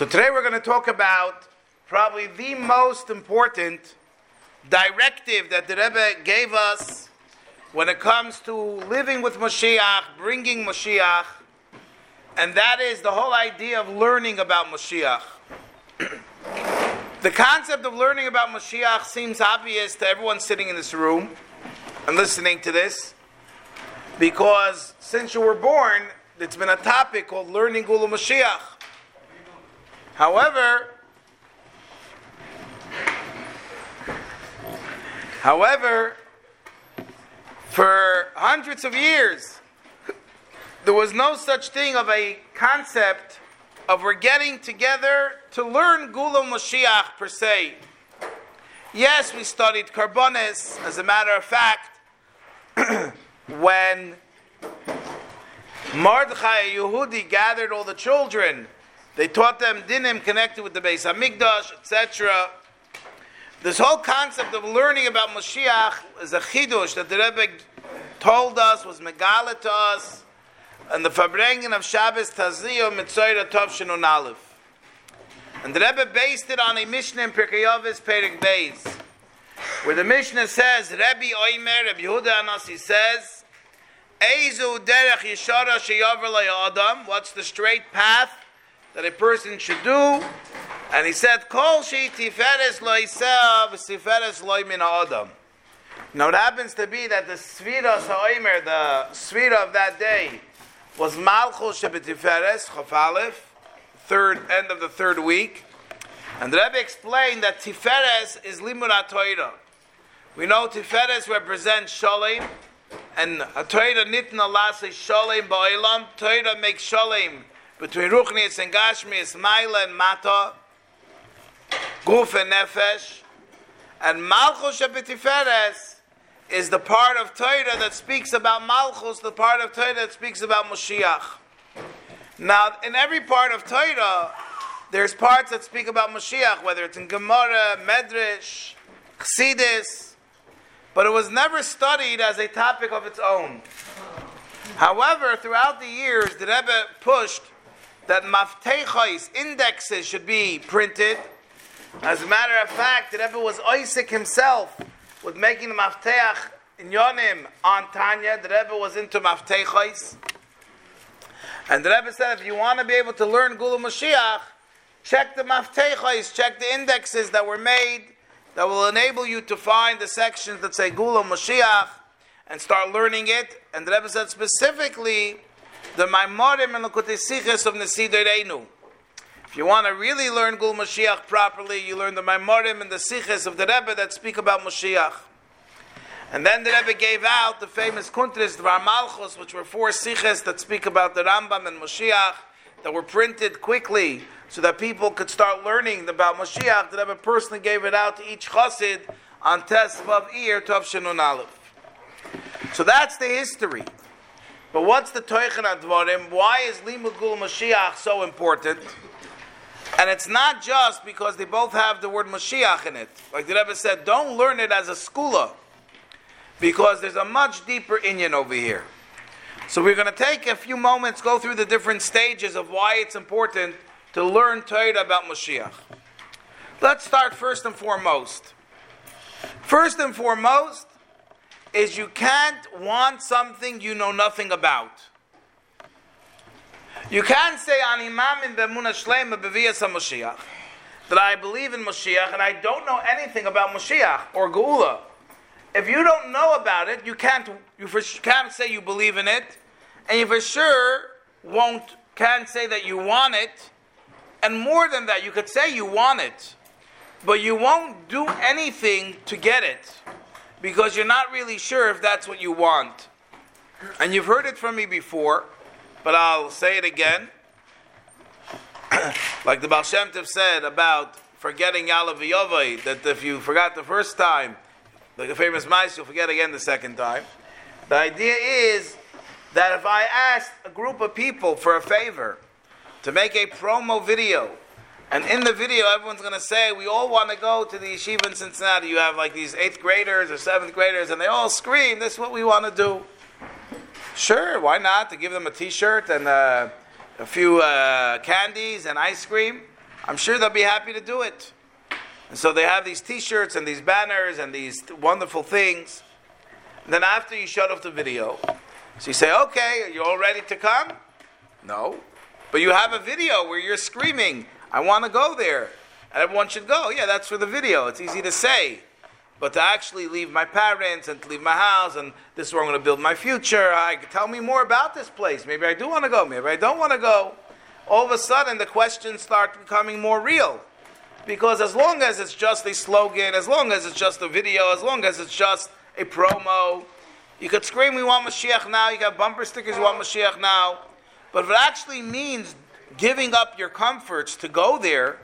So today we're going to talk about probably the most important directive that the Rebbe gave us when it comes to living with Moshiach, bringing Moshiach, and that is the whole idea of learning about Moshiach. The concept of learning about Moshiach seems obvious to everyone sitting in this room and listening to this, because since you were born, it's been a topic called learning Geulah Moshiach. However, for hundreds of years, there was no such thing of a concept of we're getting together to learn Geulah Moshiach per se. Yes, we studied Karbonis. As a matter of fact, when Mardecha Yehudi gathered all the children, they taught them dinim connected with the Beis Hamikdash, etc. This whole concept of learning about Moshiach is a chidush that the Rebbe told us, was Megaleh to us, and the fabrengen of Shabbos Tazria Metzora. And the Rebbe based it on a Mishnah in Pirkei Avos Perek Beis, where the Mishnah says, Rabbi Oimer, Rabbi Yehuda Hanasi says, Eizu derech yeshara sheyaver le'adam, what's the straight path that a person should do? And he said, Kol she tiferes loisa v'tiferes loy min adam. Now it happens to be that the svidos haomer, the svida of that day, was malchol she betiferes chafalif, end of the third week. And the Rebbe explained that tiferes is limud atoira. We know tiferes represents sholim, and atoira nitna lase sholim ba'olam. Atoira makes sholim between Ruchnius and Gashmius, Meileh and Mata, Guf and Nefesh, and Malchus she betiferes is the part of Torah that speaks about Malchus, the part of Torah that speaks about Moshiach. Now, in every part of Torah, there's parts that speak about Moshiach, whether it's in Gemara, Medrash, Chassidus, but it was never studied as a topic of its own. However, throughout the years, the Rebbe pushed that maftechos, indexes, should be printed. As a matter of fact, the Rebbe was Isaac himself with making the maftech inyanim on Tanya. The Rebbe was into maftechos. And the Rebbe said, if you want to be able to learn Geulah Moshiach, check the maftechos, check the indexes that were made that will enable you to find the sections that say Geulah Moshiach and start learning it. And the Rebbe said specifically the Maimarim and the of Nesiderenu. If you want to really learn Geulah Moshiach properly, you learn the Maimarim and the Siches of the Rebbe that speak about Moshiach. And then the Rebbe gave out the famous Kuntris, the Malchus, which were 4 Siches that speak about the Rambam and Moshiach, that were printed quickly so that people could start learning about Moshiach. The Rebbe personally gave it out to each Chassid on Tes Vav Iyar Tov Shin Nun Aleph. So that's the history. But what's the toichen advarim? Why is limud Geulah Moshiach so important? And it's not just because they both have the word Moshiach in it. Like the Rebbe said, don't learn it as a skula, because there's a much deeper inyan over here. So we're going to take a few moments, go through the different stages of why it's important to learn Torah about Moshiach. Let's start first and foremost. First and foremost is you can't want something you know nothing about. You can't say an imam in b'emunah shleima b'vias HaMoshiach, that I believe in Moshiach and I don't know anything about Moshiach or Geulah. If you don't know about it, you can't say you believe in it, and you for sure can't say that you want it. And more than that, you could say you want it, but you won't do anything to get it, because you're not really sure if that's what you want. And you've heard it from me before, but I'll say it again. Like the Baal Shem Tov said about forgetting Yalav Yovai, that if you forgot the first time, like the famous mice, you'll forget again the second time. The idea is that if I asked a group of people for a favor to make a promo video, and in the video, everyone's going to say, we all want to go to the yeshiva in Cincinnati. You have like these 8th graders or 7th graders, and they all scream, this is what we want to do. Sure, why not? To give them a t-shirt and a few candies and ice cream. I'm sure they'll be happy to do it. And so they have these t-shirts and these banners and these wonderful things. And then after you shut off the video, so you say, okay, are you all ready to come? No. But you have a video where you're screaming, I want to go there. And everyone should go. Yeah, that's for the video. It's easy to say. But to actually leave my parents and to leave my house and this is where I'm going to build my future. Tell me more about this place. Maybe I do want to go. Maybe I don't want to go. All of a sudden, the questions start becoming more real. Because as long as it's just a slogan, as long as it's just a video, as long as it's just a promo, you could scream, we want Moshiach now. You got bumper stickers, we want Moshiach now. But if it actually means giving up your comforts to go there,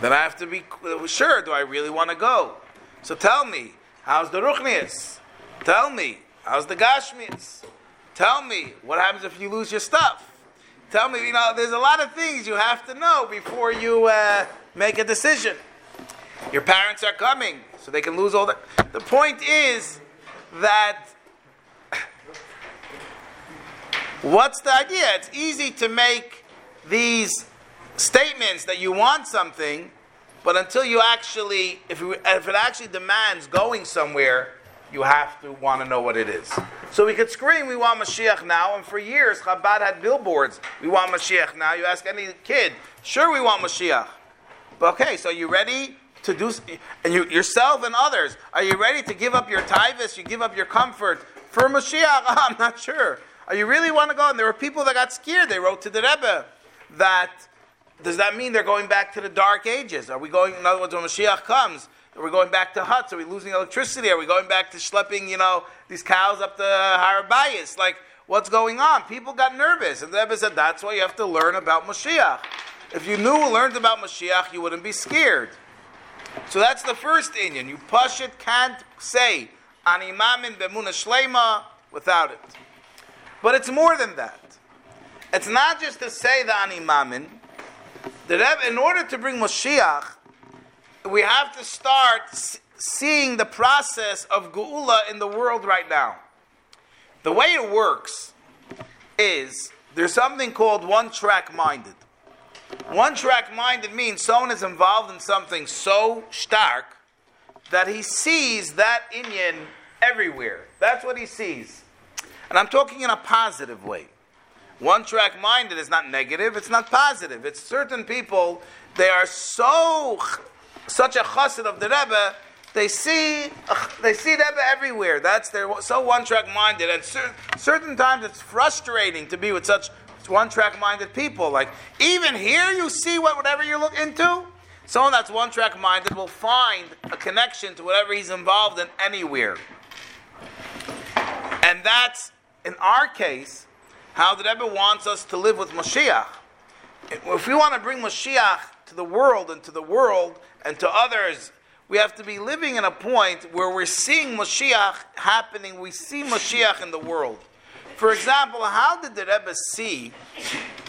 then I have to be sure, do I really want to go? So tell me, how's the Ruchnius? Tell me, how's the Gashmius? Tell me, what happens if you lose your stuff? Tell me, there's a lot of things you have to know before you make a decision. Your parents are coming, so they can lose all that. The point is that what's the idea? It's easy to make these statements that you want something, but until you actually, if it actually demands going somewhere, you have to want to know what it is. So we could scream, we want Moshiach now, and for years Chabad had billboards, we want Moshiach now. You ask any kid, sure we want Moshiach. But okay, so you ready to do, and you yourself and others, are you ready to give up your tithes, you give up your comfort for Moshiach? I'm not sure. Are you really want to go? And there were people that got scared. They wrote to the Rebbe that, does that mean they're going back to the dark ages? Are we going, in other words, when Mashiach comes, are we going back to huts? Are we losing electricity? Are we going back to schlepping, these cows up the Harabayas? Like, what's going on? People got nervous. And the Rebbe said, that's why you have to learn about Mashiach. If you learned about Mashiach, you wouldn't be scared. So that's the first inyan. You push it, can't say, ani mamin b'emuna shleima, without it. But it's more than that. It's not just to say the ani mamin. In order to bring Moshiach, we have to start seeing the process of Geulah in the world right now. The way it works is there's something called one-track-minded. One-track-minded means someone is involved in something so stark that he sees that inyan everywhere. That's what he sees. And I'm talking in a positive way. One-track-minded is not negative, it's not positive. It's certain people, they are such a chassid of the Rebbe, they see Rebbe everywhere. That's their so one-track-minded. And certain times it's frustrating to be with such one-track-minded people. Like, even here you see whatever you look into? Someone that's one-track-minded will find a connection to whatever he's involved in anywhere. And that's, in our case, how the Rebbe wants us to live with Moshiach. If we want to bring Moshiach to the world and to others, we have to be living in a point where we're seeing Moshiach happening. We see Moshiach in the world. For example, how did the Rebbe see,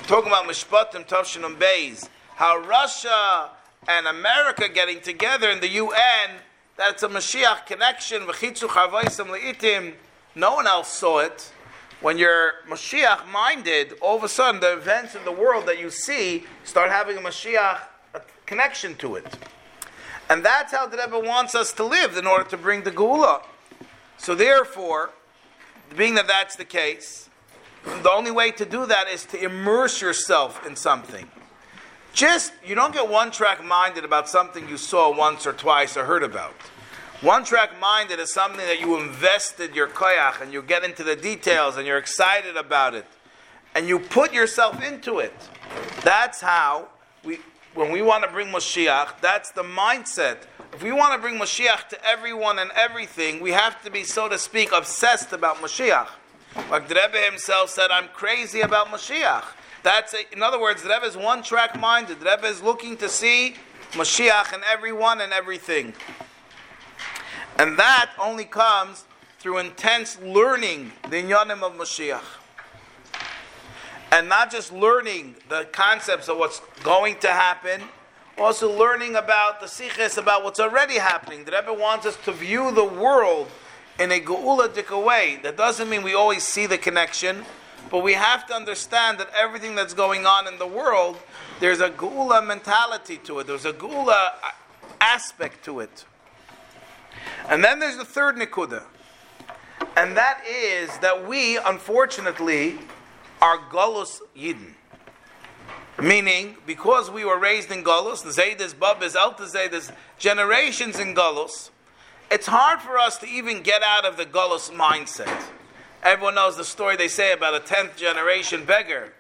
talking about Mishpatim Tavshinum Beis, how Russia and America getting together in the UN, that's a Moshiach connection, v'chitzu chavoisam le'itim, no one else saw it. When you're Moshiach-minded, all of a sudden the events in the world that you see start having a Moshiach connection to it. And that's how the Rebbe wants us to live in order to bring the Geulah. So therefore, being that that's the case, the only way to do that is to immerse yourself in something. You don't get one-track-minded about something you saw once or twice or heard about. One-track-minded is something that you invested your koyach and you get into the details and you're excited about it. And you put yourself into it. That's how, when we want to bring Moshiach, that's the mindset. If we want to bring Moshiach to everyone and everything, we have to be, so to speak, obsessed about Moshiach. Like the Rebbe himself said, I'm crazy about Moshiach. In other words, the Rebbe is one-track-minded. The Rebbe is looking to see Moshiach in everyone and everything. And that only comes through intense learning the inyanim of Moshiach. And not just learning the concepts of what's going to happen, also learning about the siches, about what's already happening. The Rebbe wants us to view the world in a geuladikah way. That doesn't mean we always see the connection, But we have to understand that everything that's going on in the world, there's a Geulah mentality to it. There's a Geulah aspect to it. And then there's the third nikuda. And that is that we, unfortunately, are Golos Yidden. Meaning, because we were raised in Golos, the Zaydas, Babas, Alta Zaydas, generations in Golos, it's hard for us to even get out of the Golos mindset. Everyone knows the story they say about a 10th generation beggar.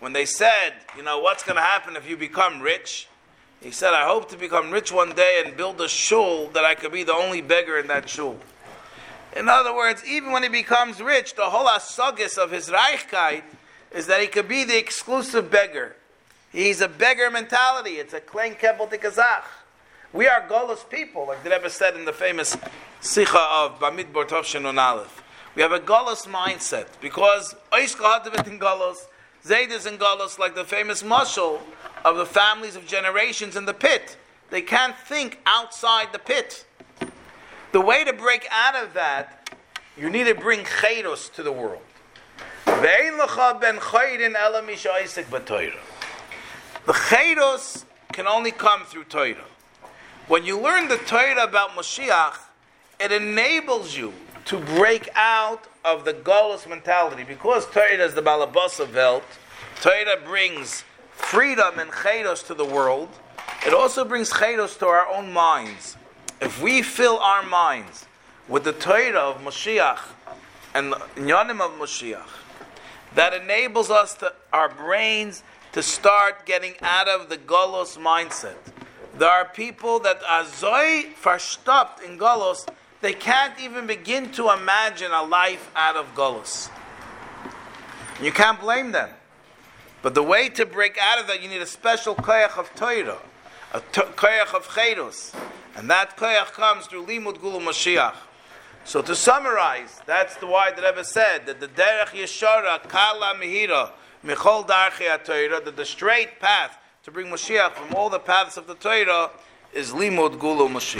When they said, you know, what's going to happen if you become rich? He said, I hope to become rich one day and build a shul that I could be the only beggar in that shul. In other words, even when he becomes rich, the whole asogis of his reichkeit is that he could be the exclusive beggar. He's a beggar mentality. It's a klein kebel de kazach. We are Golos people, like the Rebbe said in the famous Sikha of Bamidbar Tov Shin Nun Aleph. We have a Golos mindset because Oishka Hadavit in Golos, Zaydas in Golos, like the famous mashal of the families of generations in the pit. They can't think outside the pit. The way to break out of that, you need to bring chedos to the world. The chedos can only come through Torah. When you learn the Torah about Moshiach, it enables you to break out of the Golos mentality. Because Torah is the balabasa velt, Torah brings freedom and chedos to the world. It also brings chedos to our own minds. If we fill our minds with the Torah of Moshiach and the inyanim of Moshiach, that enables us to, our brains to start getting out of the Golos mindset. There are people that are zoi verstopped in Golos. They can't even begin to imagine a life out of Golos. You can't blame them. But the way to break out of that, you need a special koyach of Torah, a koyach of chedos. And that koyach comes through limud Geulah Moshiach. So to summarize, that's why the Rebbe said that the derech yeshara kala mehira michol darchei atoira, that the straight path to bring Moshiach from all the paths of the Torah is limud Geulah Moshiach.